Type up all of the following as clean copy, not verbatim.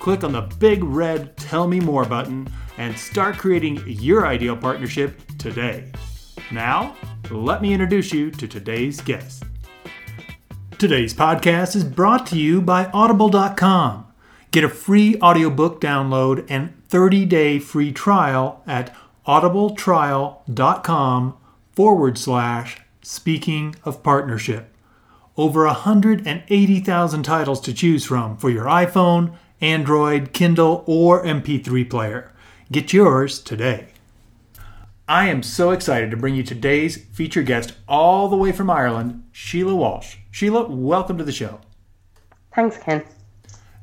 click on the big red Tell Me More button, and start creating your ideal partnership today. Now, let me introduce you to today's guest. Today's podcast is brought to you by Audible.com. Get a free audiobook download and 30-day free trial at audibletrial.com/speaking of partnership. Over 180,000 titles to choose from for your iPhone, Android, Kindle, or MP3 player. Get yours today. I am so excited to bring you today's featured guest all the way from Ireland, Síle Walsh. Síle, welcome to the show. Thanks, Ken.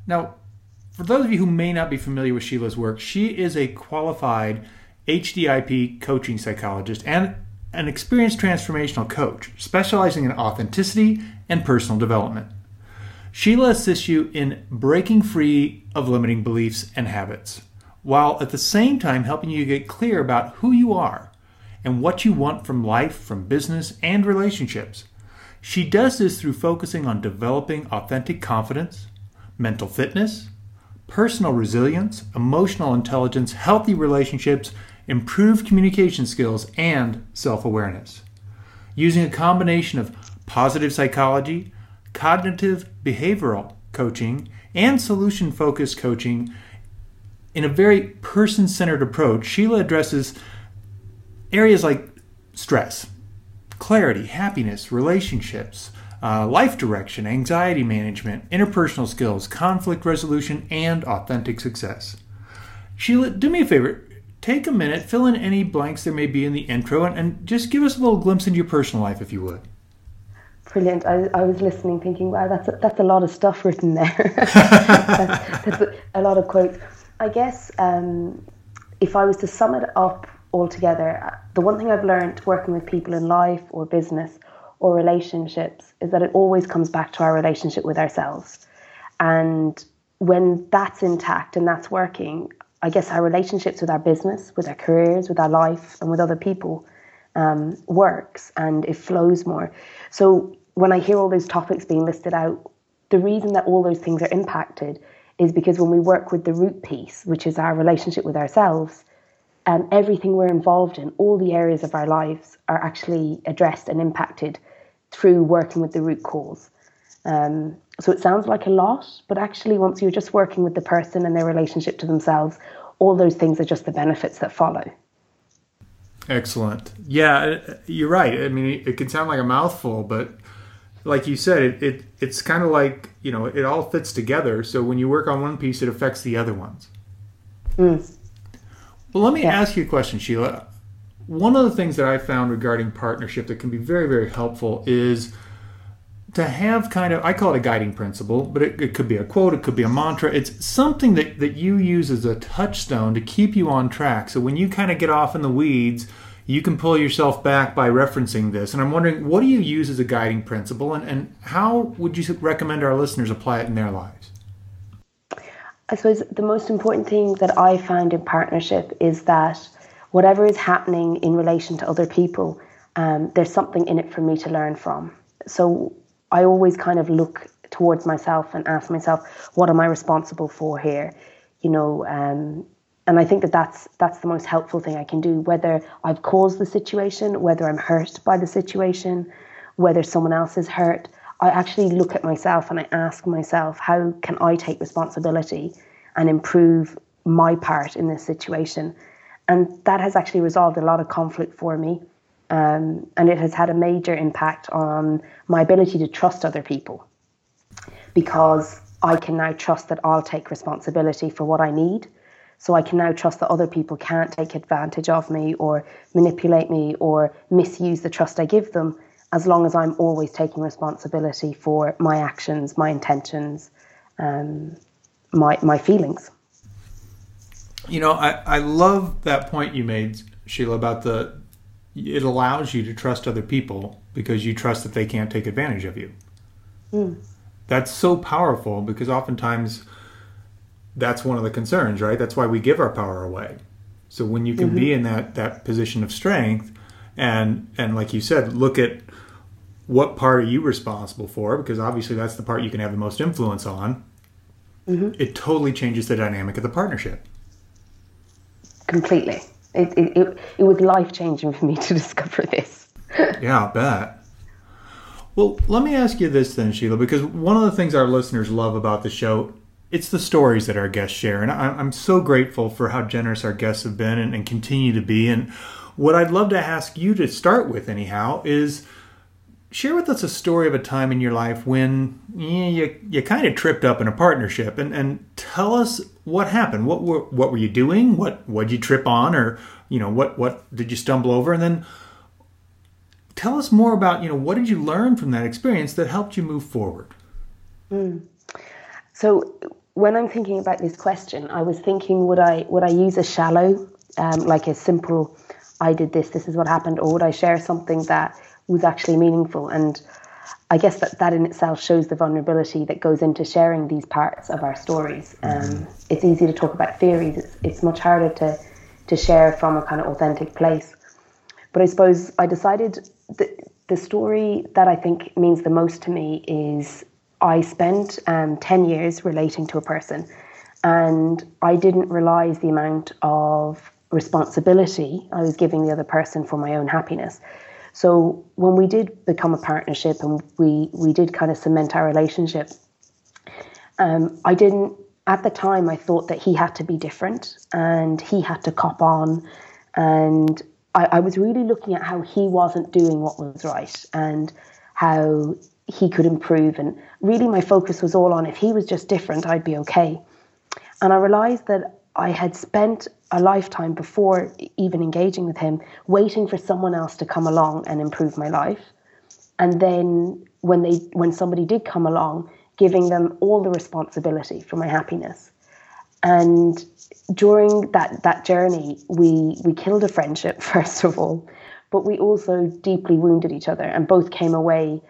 Now, for those of you who may not be familiar with Síle's work, she is a qualified HDIP coaching psychologist and an experienced transformational coach, specializing in authenticity and personal development. Síle assists you in breaking free of limiting beliefs and habits, while at the same time helping you get clear about who you are and what you want from life, from business, and relationships. She does this through focusing on developing authentic confidence, mental fitness, personal resilience, emotional intelligence, healthy relationships, improved communication skills, and self-awareness. Using a combination of positive psychology, cognitive behavioral coaching, and solution-focused coaching in a very person-centered approach, Síle addresses areas like stress, clarity, happiness, relationships, life direction, anxiety management, interpersonal skills, conflict resolution, and authentic success. Síle, do me a favor. Take a minute, fill in any blanks there may be in the intro, and just give us a little glimpse into your personal life, if you would. Brilliant. I was listening thinking, wow, that's a lot of stuff written there. that's a lot of quotes. I guess if I was to sum it up all together, the one thing I've learned working with people in life or business or relationships is that it always comes back to our relationship with ourselves. And when that's intact and that's working, I guess our relationships with our business, with our careers, with our life and with other people works, and it flows more. So when I hear all those topics being listed out, the reason that all those things are impacted is because when we work with the root piece, which is our relationship with ourselves, everything we're involved in, all the areas of our lives are actually addressed and impacted through working with the root cause. So it sounds like a lot, but actually once you're just working with the person and their relationship to themselves, all those things are just the benefits that follow. Excellent. Yeah, you're right. I mean, it can sound like a mouthful, but like you said, it's kind of like, you know, it all fits together. So when you work on one piece, it affects the other ones. Mm. Well, let me ask you a question, Síle. One of the things that I found regarding partnership that can be very, very helpful is to have kind of, I call it a guiding principle, but it could be a quote, it could be a mantra. It's something that you use as a touchstone to keep you on track. So when you kind of get off in the weeds, you can pull yourself back by referencing this. And I'm wondering, what do you use as a guiding principle, and how would you recommend our listeners apply it in their lives? I suppose the most important thing that I find in partnership is that whatever is happening in relation to other people, there's something in it for me to learn from. So I always kind of look towards myself and ask myself, what am I responsible for here? You know, and I think that's the most helpful thing I can do, whether I've caused the situation, whether I'm hurt by the situation, whether someone else is hurt. I actually look at myself and I ask myself, how can I take responsibility and improve my part in this situation? And that has actually resolved a lot of conflict for me. And it has had a major impact on my ability to trust other people, because I can now trust that I'll take responsibility for what I need. So I can now trust that other people can't take advantage of me or manipulate me or misuse the trust I give them, as long as I'm always taking responsibility for my actions, my intentions, my feelings. You know, I love that point you made, Sheila, about it allows you to trust other people because you trust that they can't take advantage of you. Mm. That's so powerful because oftentimes that's one of the concerns, right? That's why we give our power away. So when you can mm-hmm. be in that position of strength and like you said, look at what part are you responsible for, because obviously that's the part you can have the most influence on. Mm-hmm. It totally changes the dynamic of the partnership. Completely. It was life-changing for me to discover this. Yeah, I bet. Well, let me ask you this then, Sheila, because one of the things our listeners love about the show, it's the stories that our guests share. And I'm so grateful for how generous our guests have been and continue to be. And what I'd love to ask you to start with, anyhow, is share with us a story of a time in your life when you kind of tripped up in a partnership, and tell us what happened. What were you doing? What did you trip on, or what did you stumble over? And then tell us more about what did you learn from that experience that helped you move forward. Mm. So when I'm thinking about this question, I was thinking, would I use a shallow, like a simple, I did this, this is what happened, or would I share something that was actually meaningful? And I guess that in itself shows the vulnerability that goes into sharing these parts of our stories. It's easy to talk about theories. It's much harder to share from a kind of authentic place. But I suppose I decided the story that I think means the most to me is I spent 10 years relating to a person, and I didn't realize the amount of responsibility I was giving the other person for my own happiness. So when we did become a partnership and we did kind of cement our relationship, I didn't, at the time, I thought that he had to be different and he had to cop on. And I was really looking at how he wasn't doing what was right and how he could improve. And really my focus was all on if he was just different, I'd be okay. And I realized that I had spent a lifetime before even engaging with him, waiting for someone else to come along and improve my life. And then when somebody did come along, giving them all the responsibility for my happiness. And during that journey, we killed a friendship, first of all, but we also deeply wounded each other, and both came away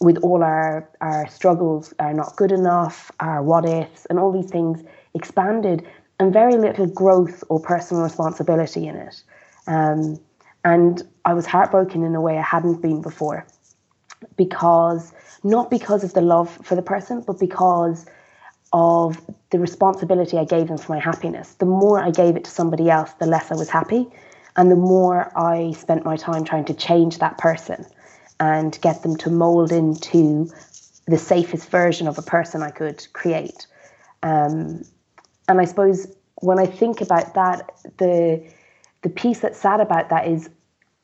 with all our struggles, our not good enough, our what ifs, and all these things expanded, and very little growth or personal responsibility in it. And I was heartbroken in a way I hadn't been before, not because of the love for the person, but because of the responsibility I gave them for my happiness. The more I gave it to somebody else, the less I was happy, and the more I spent my time trying to change that person and get them to mold into the safest version of a person I could create. And I suppose when I think about that, the piece that's sad about that is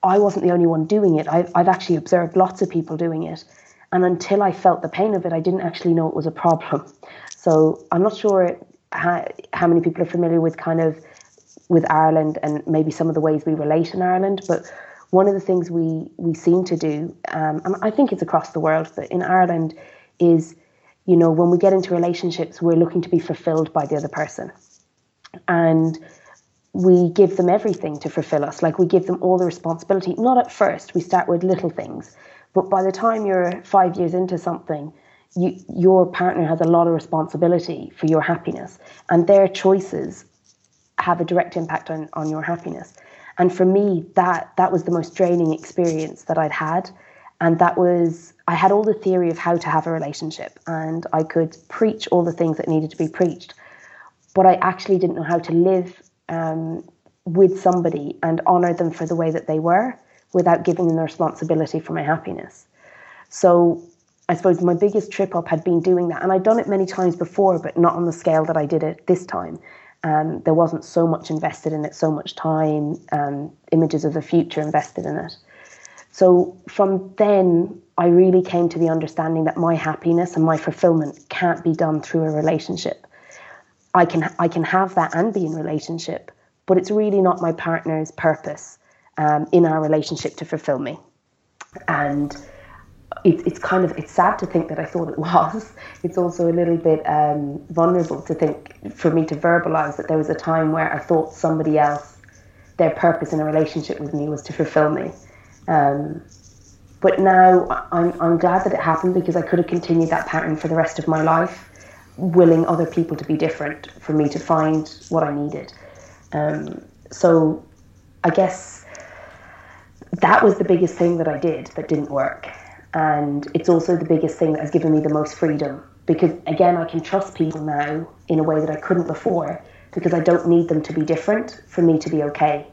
I wasn't the only one doing it. I've actually observed lots of people doing it. And until I felt the pain of it, I didn't actually know it was a problem. So I'm not sure how many people are familiar with Ireland and maybe some of the ways we relate in Ireland. But one of the things we seem to do, and I think it's across the world, but in Ireland is, when we get into relationships, we're looking to be fulfilled by the other person. And we give them everything to fulfill us. Like, we give them all the responsibility. Not at first. We start with little things. But by the time you're 5 years into something, your partner has a lot of responsibility for your happiness. And their choices have a direct impact on your happiness. And for me, that was the most draining experience that I'd had. And that was, I had all the theory of how to have a relationship, and I could preach all the things that needed to be preached, but I actually didn't know how to live with somebody and honor them for the way that they were without giving them the responsibility for my happiness. So I suppose my biggest trip up had been doing that. And I'd done it many times before, but not on the scale that I did it this time. There wasn't so much invested in it, so much time, images of the future invested in it. So from then, I really came to the understanding that my happiness and my fulfillment can't be done through a relationship. I can have that and be in relationship, but it's really not my partner's purpose in our relationship to fulfill me. And it's sad to think that I thought it was. It's also a little bit vulnerable to think, for me to verbalize that there was a time where I thought somebody else, their purpose in a relationship with me was to fulfill me. But now I'm glad that it happened, because I could have continued that pattern for the rest of my life, willing other people to be different for me to find what I needed. So I guess that was the biggest thing that I did that didn't work. And it's also the biggest thing that has given me the most freedom, because, again, I can trust people now in a way that I couldn't before, because I don't need them to be different for me to be okay.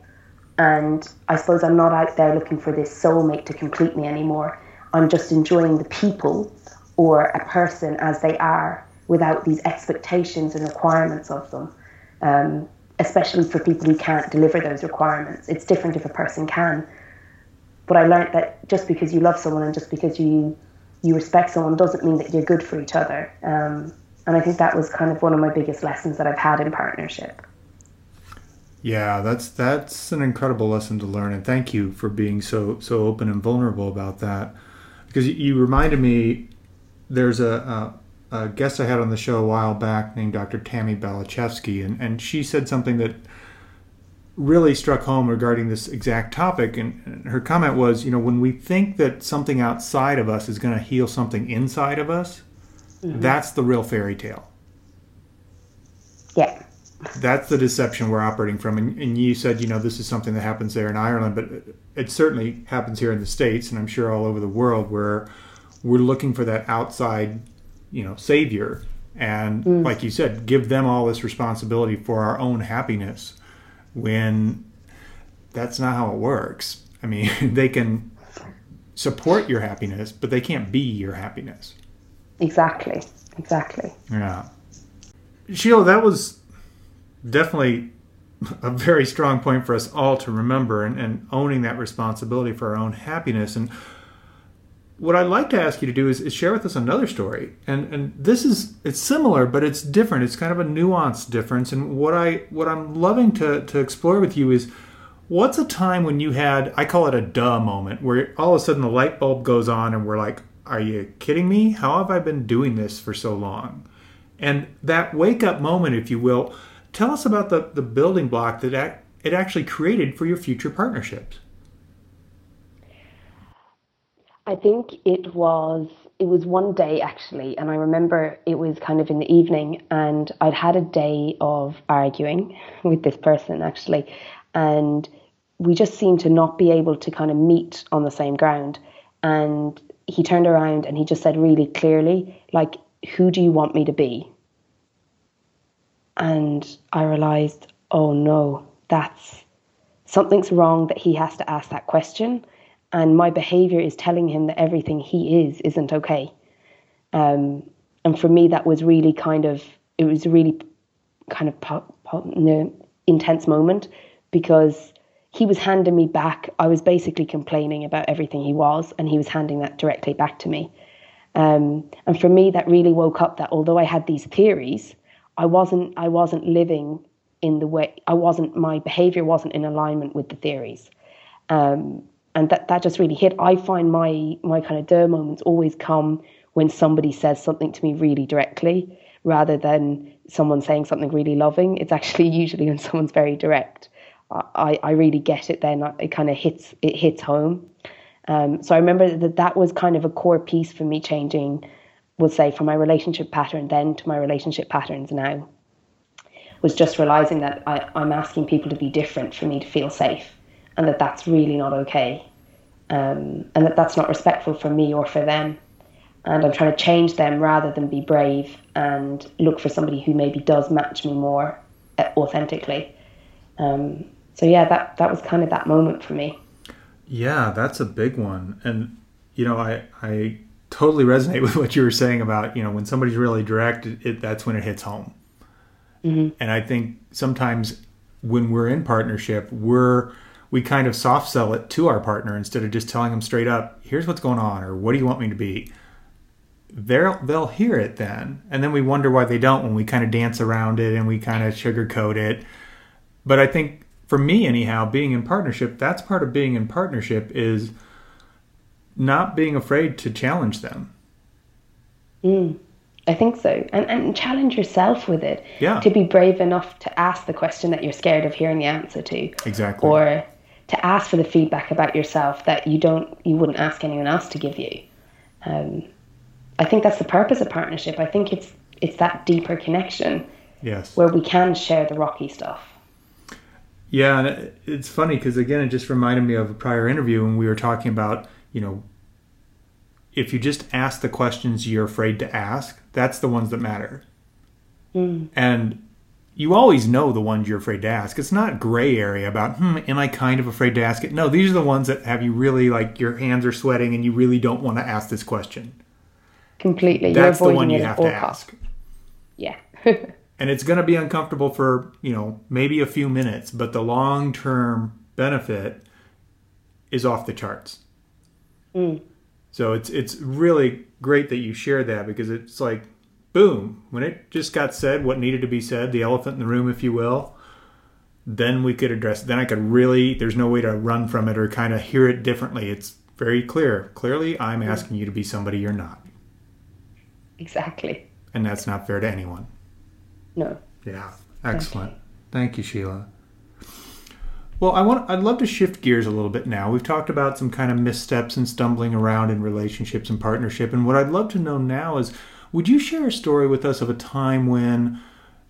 And I suppose I'm not out there looking for this soulmate to complete me anymore. I'm just enjoying the people or a person as they are, without these expectations and requirements of them, especially for people who can't deliver those requirements. It's different if a person can. But I learned that just because you love someone and just because you respect someone doesn't mean that you're good for each other. And I think that was kind of one of my biggest lessons that I've had in partnership. Yeah, that's an incredible lesson to learn. And thank you for being so open and vulnerable about that. Because you reminded me, there's a guest I had on the show a while back named Dr. Tammy Balachewski, and she said something that really struck home regarding this exact topic. And her comment was, you know, when we think that something outside of us is going to heal something inside of us, mm-hmm. that's the real fairy tale. Yeah. That's the deception we're operating from. And you said, you know, this is something that happens there in Ireland, but it certainly happens here in the States, and I'm sure all over the world, where we're looking for that outside, you know, savior. And like you said, give them all this responsibility for our own happiness, when that's not how it works. I mean, they can support your happiness, but they can't be your happiness. Exactly. Yeah. Sheila, that was definitely a very strong point for us all to remember, and owning that responsibility for our own happiness. And what I'd like to ask you to do is share with us another story. And this is, it's similar, but it's different. It's kind of a nuanced difference. And what I'm loving to explore with you is, what's a time when you had, I call it a duh moment, where all of a sudden the light bulb goes on and we're like, are you kidding me? How have I been doing this for so long? And that wake up moment, if you will, tell us about the building block that it actually created for your future partnerships. I think it was one day, actually, and I remember it was kind of in the evening, and I'd had a day of arguing with this person, actually, and we just seemed to not be able to kind of meet on the same ground. And he turned around and he just said really clearly, like, who do you want me to be? And I realized, oh no, something's wrong, that he has to ask that question. And my behavior is telling him that everything he is isn't okay. And for me, that was really intense moment, because he was handing me back. I was basically complaining about everything he was, and he was handing that directly back to me. And for me, that really woke up that although I had these theories, I wasn't living in the way, my behavior wasn't in alignment with the theories. And that just really hit. I find my kind of duh moments always come when somebody says something to me really directly, rather than someone saying something really loving. It's actually usually when someone's very direct. I really get it then. It kind of hits home. So I remember that was kind of a core piece for me changing, we'll say, from my relationship pattern then to my relationship patterns now, was just realizing that I'm asking people to be different for me to feel safe. And that's really not okay, and that's not respectful for me or for them. And I'm trying to change them rather than be brave and look for somebody who maybe does match me more authentically. So yeah, that was kind of that moment for me. Yeah, that's a big one. And, you know, I totally resonate with what you were saying about, you know, when somebody's really direct, that's when it hits home. Mm-hmm. And I think sometimes when we're in partnership, we kind of soft sell it to our partner instead of just telling them straight up, here's what's going on, or what do you want me to be? They'll hear it then. And then we wonder why they don't, when we kind of dance around it and we kind of sugarcoat it. But I think for me, anyhow, being in partnership, that's part of being in partnership, is not being afraid to challenge them. I think so. And challenge yourself with it. Yeah. To be brave enough to ask the question that you're scared of hearing the answer to. Exactly. Or to ask for the feedback about yourself that you wouldn't ask anyone else to give you. I think that's the purpose of partnership. I think it's that deeper connection. Yes. Where we can share the rocky stuff. Yeah, and it's funny because, again, it just reminded me of a prior interview when we were talking about, you know, if you just ask the questions you're afraid to ask, that's the ones that matter. Mm. And you always know the ones you're afraid to ask. It's not gray area about, am I kind of afraid to ask it? No, these are the ones that have you really, like, your hands are sweating and you really don't want to ask this question. Completely. That's the one you have to ask. Yeah. And it's going to be uncomfortable for, you know, maybe a few minutes, but the long-term benefit is off the charts. Mm. So it's really great that you shared that, because it's like, boom, when it just got said what needed to be said, the elephant in the room, if you will, then we could address it. Then I could really, there's no way to run from it or kind of hear it differently. It's very clear. Clearly, I'm asking you to be somebody you're not. Exactly. And that's not fair to anyone. No. Yeah. Excellent. Okay. Thank you, Sheila. Well, I'd love to shift gears a little bit now. We've talked about some kind of missteps and stumbling around in relationships and partnership. And what I'd love to know now is, would you share a story with us of a time when,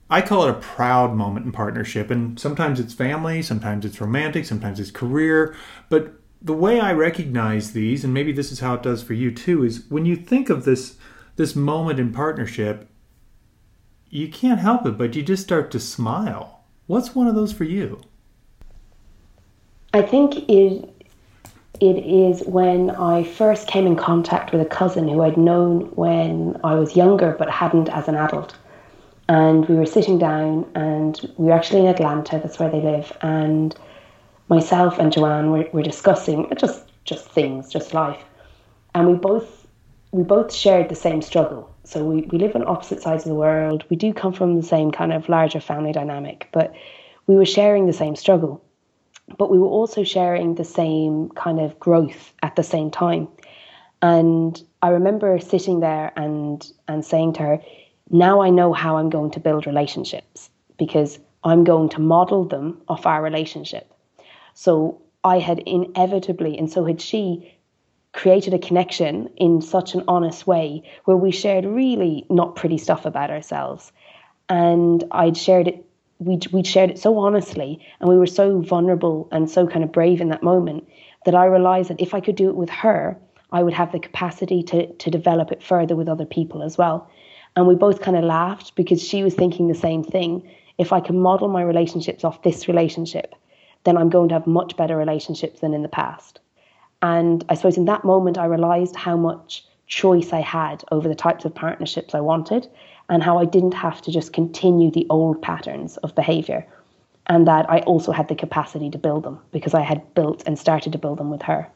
I call it a proud moment in partnership, and sometimes it's family, sometimes it's romantic, sometimes it's career. But the way I recognize these, and maybe this is how it does for you too, is when you think of this moment in partnership, you can't help it, but you just start to smile. What's one of those for you? I think it is when I first came in contact with a cousin who I'd known when I was younger but hadn't as an adult. And we were sitting down, and we were actually in Atlanta, that's where they live, and myself and Joanne were discussing just things, just life. And we both shared the same struggle. So we live on opposite sides of the world. We do come from the same kind of larger family dynamic, but we were sharing the same struggle. But we were also sharing the same kind of growth at the same time. And I remember sitting there and saying to her, now I know how I'm going to build relationships, because I'm going to model them off our relationship. So I had inevitably, and so had she, created a connection in such an honest way where we shared really not pretty stuff about ourselves. And I'd shared it, we'd shared it so honestly, and we were so vulnerable and so kind of brave in that moment, that I realized that if I could do it with her, I would have the capacity to develop it further with other people as well. And we both kind of laughed, because she was thinking the same thing. If I can model my relationships off this relationship, then I'm going to have much better relationships than in the past. And I suppose in that moment, I realized how much choice I had over the types of partnerships I wanted, and how I didn't have to just continue the old patterns of behavior, and that I also had the capacity to build them, because I had built and started to build them with her.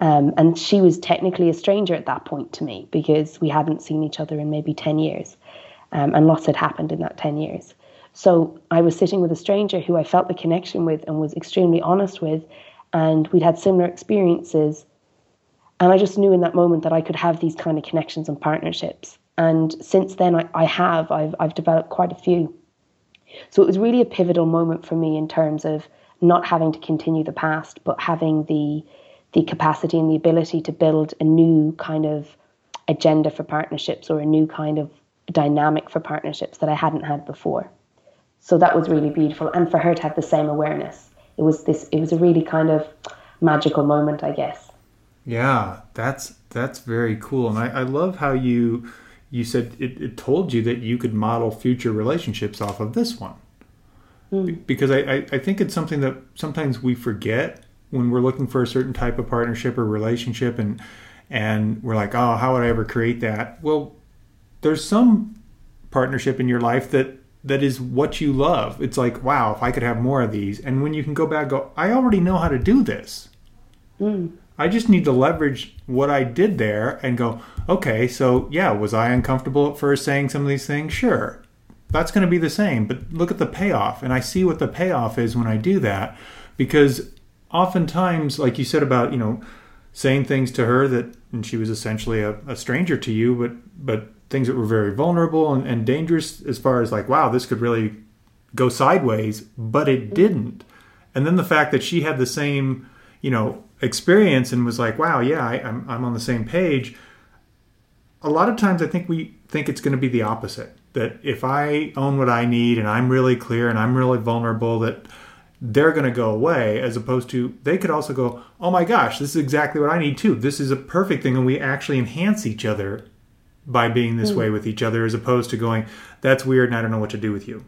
And she was technically a stranger at that point to me, because we hadn't seen each other in maybe 10 years. And lots had happened in that 10 years. So I was sitting with a stranger who I felt the connection with and was extremely honest with, and we'd had similar experiences. And I just knew in that moment that I could have these kind of connections and partnerships. And since then, I've developed quite a few. So it was really a pivotal moment for me in terms of not having to continue the past, but having the capacity and the ability to build a new kind of agenda for partnerships, or a new kind of dynamic for partnerships that I hadn't had before. So that was really beautiful. And for her to have the same awareness, it was a really kind of magical moment, I guess. Yeah, that's very cool. And I love how you said it told you that you could model future relationships off of this one. Mm. Because I think it's something that sometimes we forget when we're looking for a certain type of partnership or relationship, and we're like, oh, how would I ever create that? Well, there's some partnership in your life that is what you love. It's like, wow, if I could have more of these. And when you can go back and go, I already know how to do this. Mm. I just need to leverage what I did there and go, okay, so yeah, was I uncomfortable at first saying some of these things? Sure, that's going to be the same, but look at the payoff. And I see what the payoff is when I do that, because oftentimes, like you said about, you know, saying things to her that, and she was essentially a stranger to you, but things that were very vulnerable and dangerous as far as like, wow, this could really go sideways, but it didn't. And then the fact that she had the same, you know, experience and was like, wow, yeah, I'm on the same page. A lot of times I think we think it's going to be the opposite, that if I own what I need and I'm really clear and I'm really vulnerable, that they're going to go away, as opposed to they could also go, oh my gosh, this is exactly what I need too. This is a perfect thing. And we actually enhance each other by being this way with each other, as opposed to going, that's weird and I don't know what to do with you.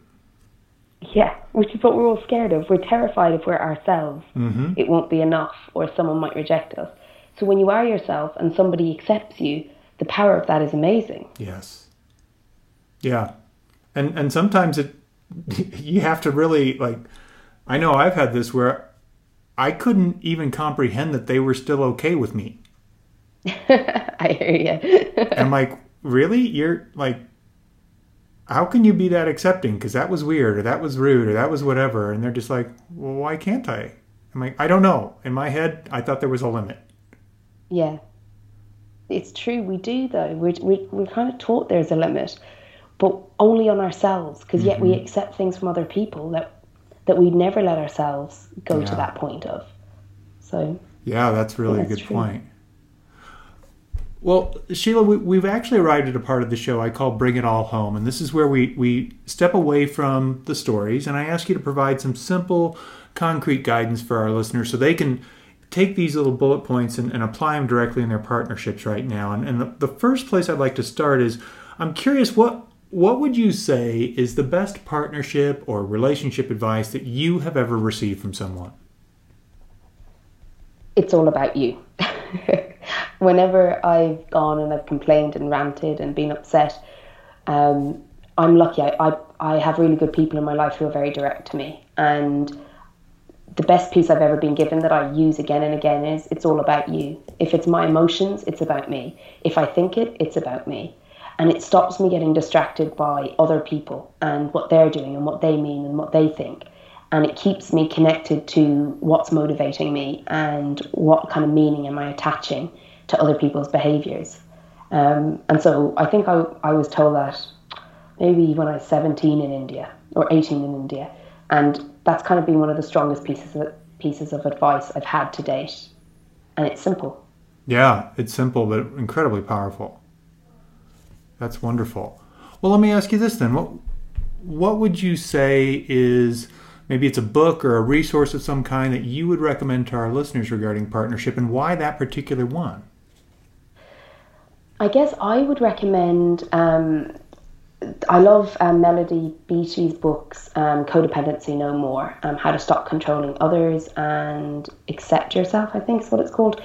Yeah, which is what we're all scared of. We're terrified if we're ourselves. Mm-hmm. It won't be enough, or someone might reject us. So when you are yourself and somebody accepts you, the power of that is amazing. Yes. Yeah. And sometimes you have to really, like, I know I've had this where I couldn't even comprehend that they were still okay with me. I hear you. I'm like, really? You're like, how can you be that accepting? Because that was weird, or that was rude, or that was whatever. And they're just like, well, why can't I? I'm like, I don't know. In my head, I thought there was a limit. Yeah. It's true. We do, though. We're kind of taught there's a limit, but only on ourselves, because yet we accept things from other people that we'd never let ourselves go to that point of. So yeah, that's really a good point. Well, Sheila, we've actually arrived at a part of the show I call Bring It All Home. And this is where we step away from the stories, and I ask you to provide some simple, concrete guidance for our listeners so they can take these little bullet points and apply them directly in their partnerships right now. And the first place I'd like to start is, I'm curious, what would you say is the best partnership or relationship advice that you have ever received from someone? It's all about you. Whenever I've gone and I've complained and ranted and been upset, I'm lucky. I have really good people in my life who are very direct to me. And the best piece I've ever been given that I use again and again is, it's all about you. If it's my emotions, it's about me. If I think it, it's about me. And it stops me getting distracted by other people and what they're doing and what they mean and what they think. And it keeps me connected to what's motivating me and what kind of meaning am I attaching to other people's behaviours. And so I think I was told that maybe when I was 17 in India, or 18 in India. And that's kind of been one of the strongest pieces of advice I've had to date. And it's simple. Yeah, it's simple, but incredibly powerful. That's wonderful. Well, let me ask you this then. What would you say is, maybe it's a book or a resource of some kind that you would recommend to our listeners regarding partnership, and why that particular one? I guess I would recommend, I love Melody Beattie's books, Codependency No More, How to Stop Controlling Others and Accept Yourself, I think is what it's called.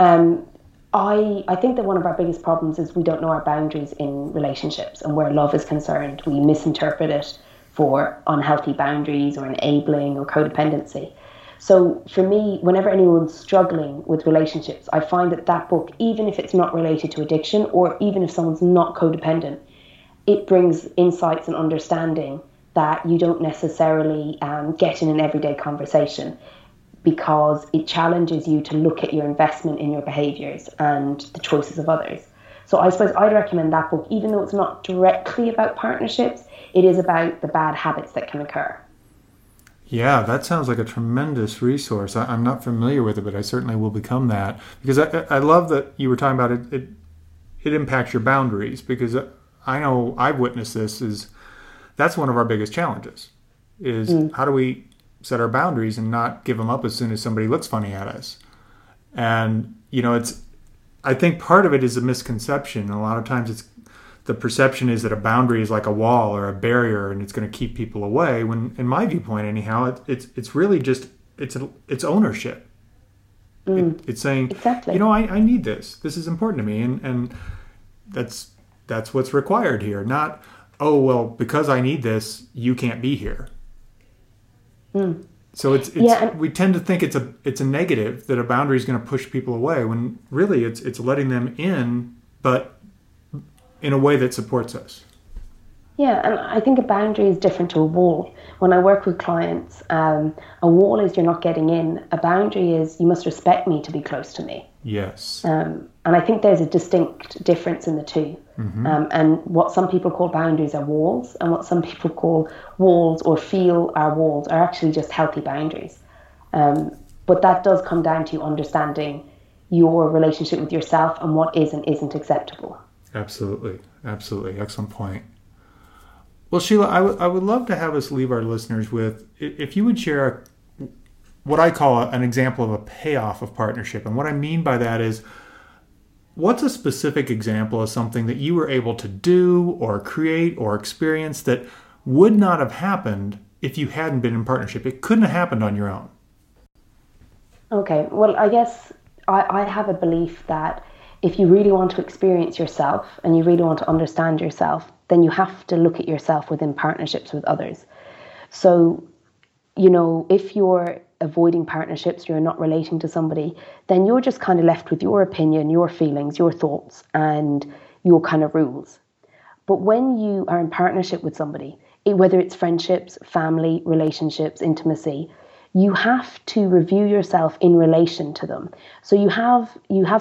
I think that one of our biggest problems is we don't know our boundaries in relationships, and where love is concerned, we misinterpret it for unhealthy boundaries or enabling or codependency. So for me, whenever anyone's struggling with relationships, I find that book, even if it's not related to addiction or even if someone's not codependent, it brings insights and understanding that you don't necessarily get in an everyday conversation, because it challenges you to look at your investment in your behaviours and the choices of others. So I suppose I'd recommend that book, even though it's not directly about partnerships. It is about the bad habits that can occur. Yeah, that sounds like a tremendous resource. I'm not familiar with it, but I certainly will become that. Because I love that you were talking about it. It impacts your boundaries, because I know I've witnessed this. That's one of our biggest challenges, is how do we set our boundaries and not give them up as soon as somebody looks funny at us? And, you know, I think part of it is a misconception. A lot of times the perception is that a boundary is like a wall or a barrier, and it's going to keep people away. When, in my viewpoint, anyhow, it's really just it's ownership. It's saying, exactly, you know, I need this. This is important to me, and that's what's required here. Not, oh well, because I need this, you can't be here. So we tend to think it's a negative, that a boundary is going to push people away, when really it's letting them in, but in a way that supports us. Yeah, and I think a boundary is different to a wall. When I work with clients, a wall is you're not getting in. A boundary is you must respect me to be close to me. Yes. And I think there's a distinct difference in the two. Mm-hmm. And what some people call boundaries are walls, and what some people call walls or feel are walls are actually just healthy boundaries. But that does come down to understanding your relationship with yourself and what is and isn't acceptable. Absolutely. Absolutely. Excellent point. Well, Sheila, I would love to have us leave our listeners with, if you would share what I call an example of a payoff of partnership. And what I mean by that is, what's a specific example of something that you were able to do or create or experience that would not have happened if you hadn't been in partnership? It couldn't have happened on your own. Okay. Well, I guess I have a belief that if you really want to experience yourself and you really want to understand yourself, then you have to look at yourself within partnerships with others. So, you know, if you're avoiding partnerships, you're not relating to somebody, then you're just kind of left with your opinion, your feelings, your thoughts, and your kind of rules. But when you are in partnership with somebody, whether it's friendships, family, relationships, intimacy, you have to review yourself in relation to them. So you have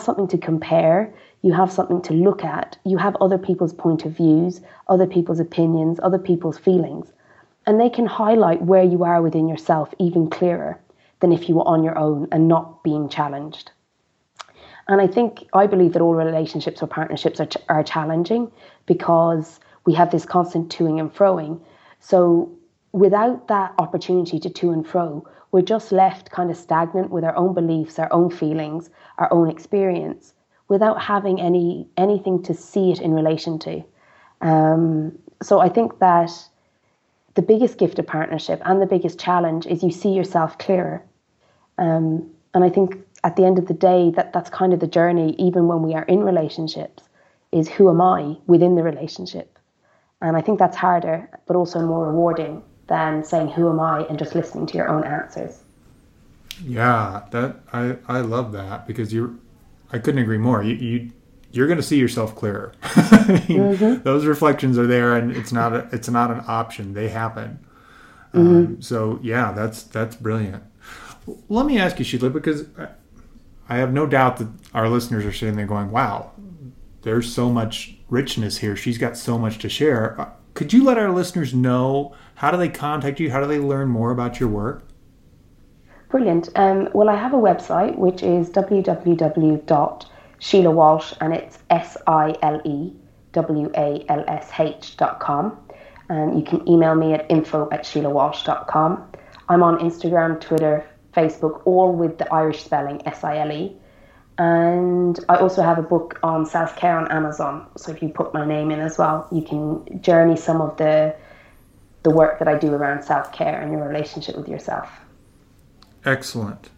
something to compare, you have something to look at, you have other people's point of views, other people's opinions, other people's feelings. And they can highlight where you are within yourself even clearer than if you were on your own and not being challenged. And I believe that all relationships or partnerships are challenging because we have this constant toing and froing. So without that opportunity to to and fro, we're just left kind of stagnant with our own beliefs, our own feelings, our own experience, without having anything to see it in relation to. So I think that the biggest gift of partnership and the biggest challenge is you see yourself clearer. And I think at the end of the day, that's kind of the journey, even when we are in relationships, is who am I within the relationship? And I think that's harder, but also more rewarding than saying, who am I, and just listening to your own answers. Yeah, that I love that, because I couldn't agree more. You're going to see yourself clearer. I mean, mm-hmm. Those reflections are there, and it's not an option. They happen. Mm-hmm. So yeah, that's brilliant. Let me ask you, Sheila, because I have no doubt that our listeners are sitting there going, wow, there's so much richness here. She's got so much to share. Could you let our listeners know, how do they contact you? How do they learn more about your work? Brilliant. Well, I have a website, which is www.SíleWalsh, and it's SILEWALSH.com. And you can email me at info@SíleWalsh.com. I'm on Instagram, Twitter, Facebook, all with the Irish spelling SILE. And I also have a book on self-care on Amazon. So if you put my name in as well, you can journey some of the work that I do around self-care and your relationship with yourself. Excellent.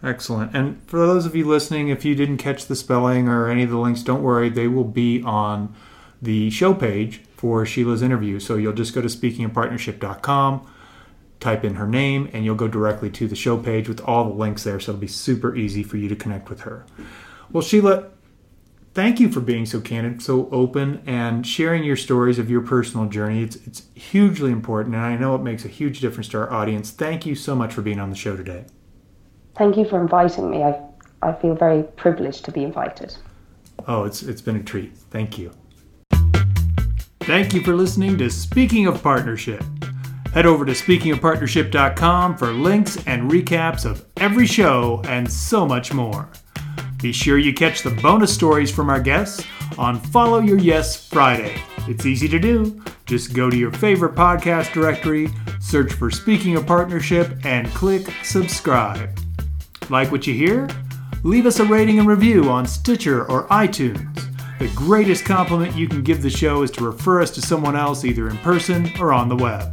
Excellent. And for those of you listening, if you didn't catch the spelling or any of the links, don't worry. They will be on the show page for Sheila's interview. So you'll just go to speakinginpartnership.com, type in her name, and you'll go directly to the show page with all the links there. So it'll be super easy for you to connect with her. Well, Sheila, thank you for being so candid, so open, and sharing your stories of your personal journey. It's hugely important, and I know it makes a huge difference to our audience. Thank you so much for being on the show today. Thank you for inviting me. I feel very privileged to be invited. Oh, it's been a treat. Thank you. Thank you for listening to Speaking of Partnership. Head over to speakingofpartnership.com for links and recaps of every show and so much more. Be sure you catch the bonus stories from our guests on Follow Your Yes Friday. It's easy to do. Just go to your favorite podcast directory, search for Speaking of Partnership, and click subscribe. Like what you hear? Leave us a rating and review on Stitcher or iTunes. The greatest compliment you can give the show is to refer us to someone else, either in person or on the web.